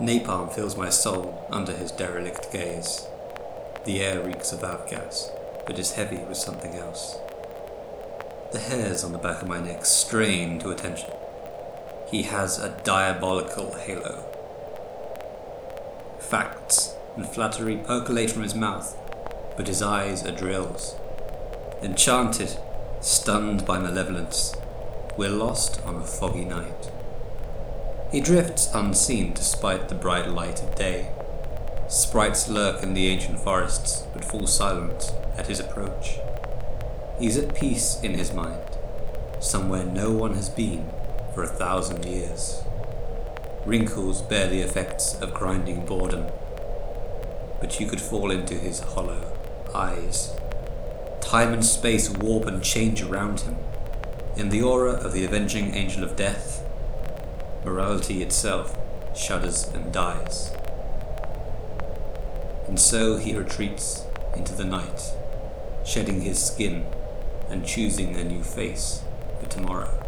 Napalm fills my soul under his derelict gaze. The air reeks of avgas, but is heavy with something else. The hairs on the back of my neck strain to attention. He has a diabolical halo. Facts and flattery percolate from his mouth, but his eyes are drills. Enchanted, stunned by malevolence, we're lost on a foggy night. He drifts unseen despite the bright light of day. Sprites lurk in the ancient forests, but fall silent at his approach. He's at peace in his mind, somewhere no one has been for 1,000 years. Wrinkles bear the effects of grinding boredom, but you could fall into his hollow eyes. Time and space warp and change around him. In the aura of the avenging angel of death, morality itself shudders and dies. And so he retreats into the night, shedding his skin and choosing a new face for tomorrow.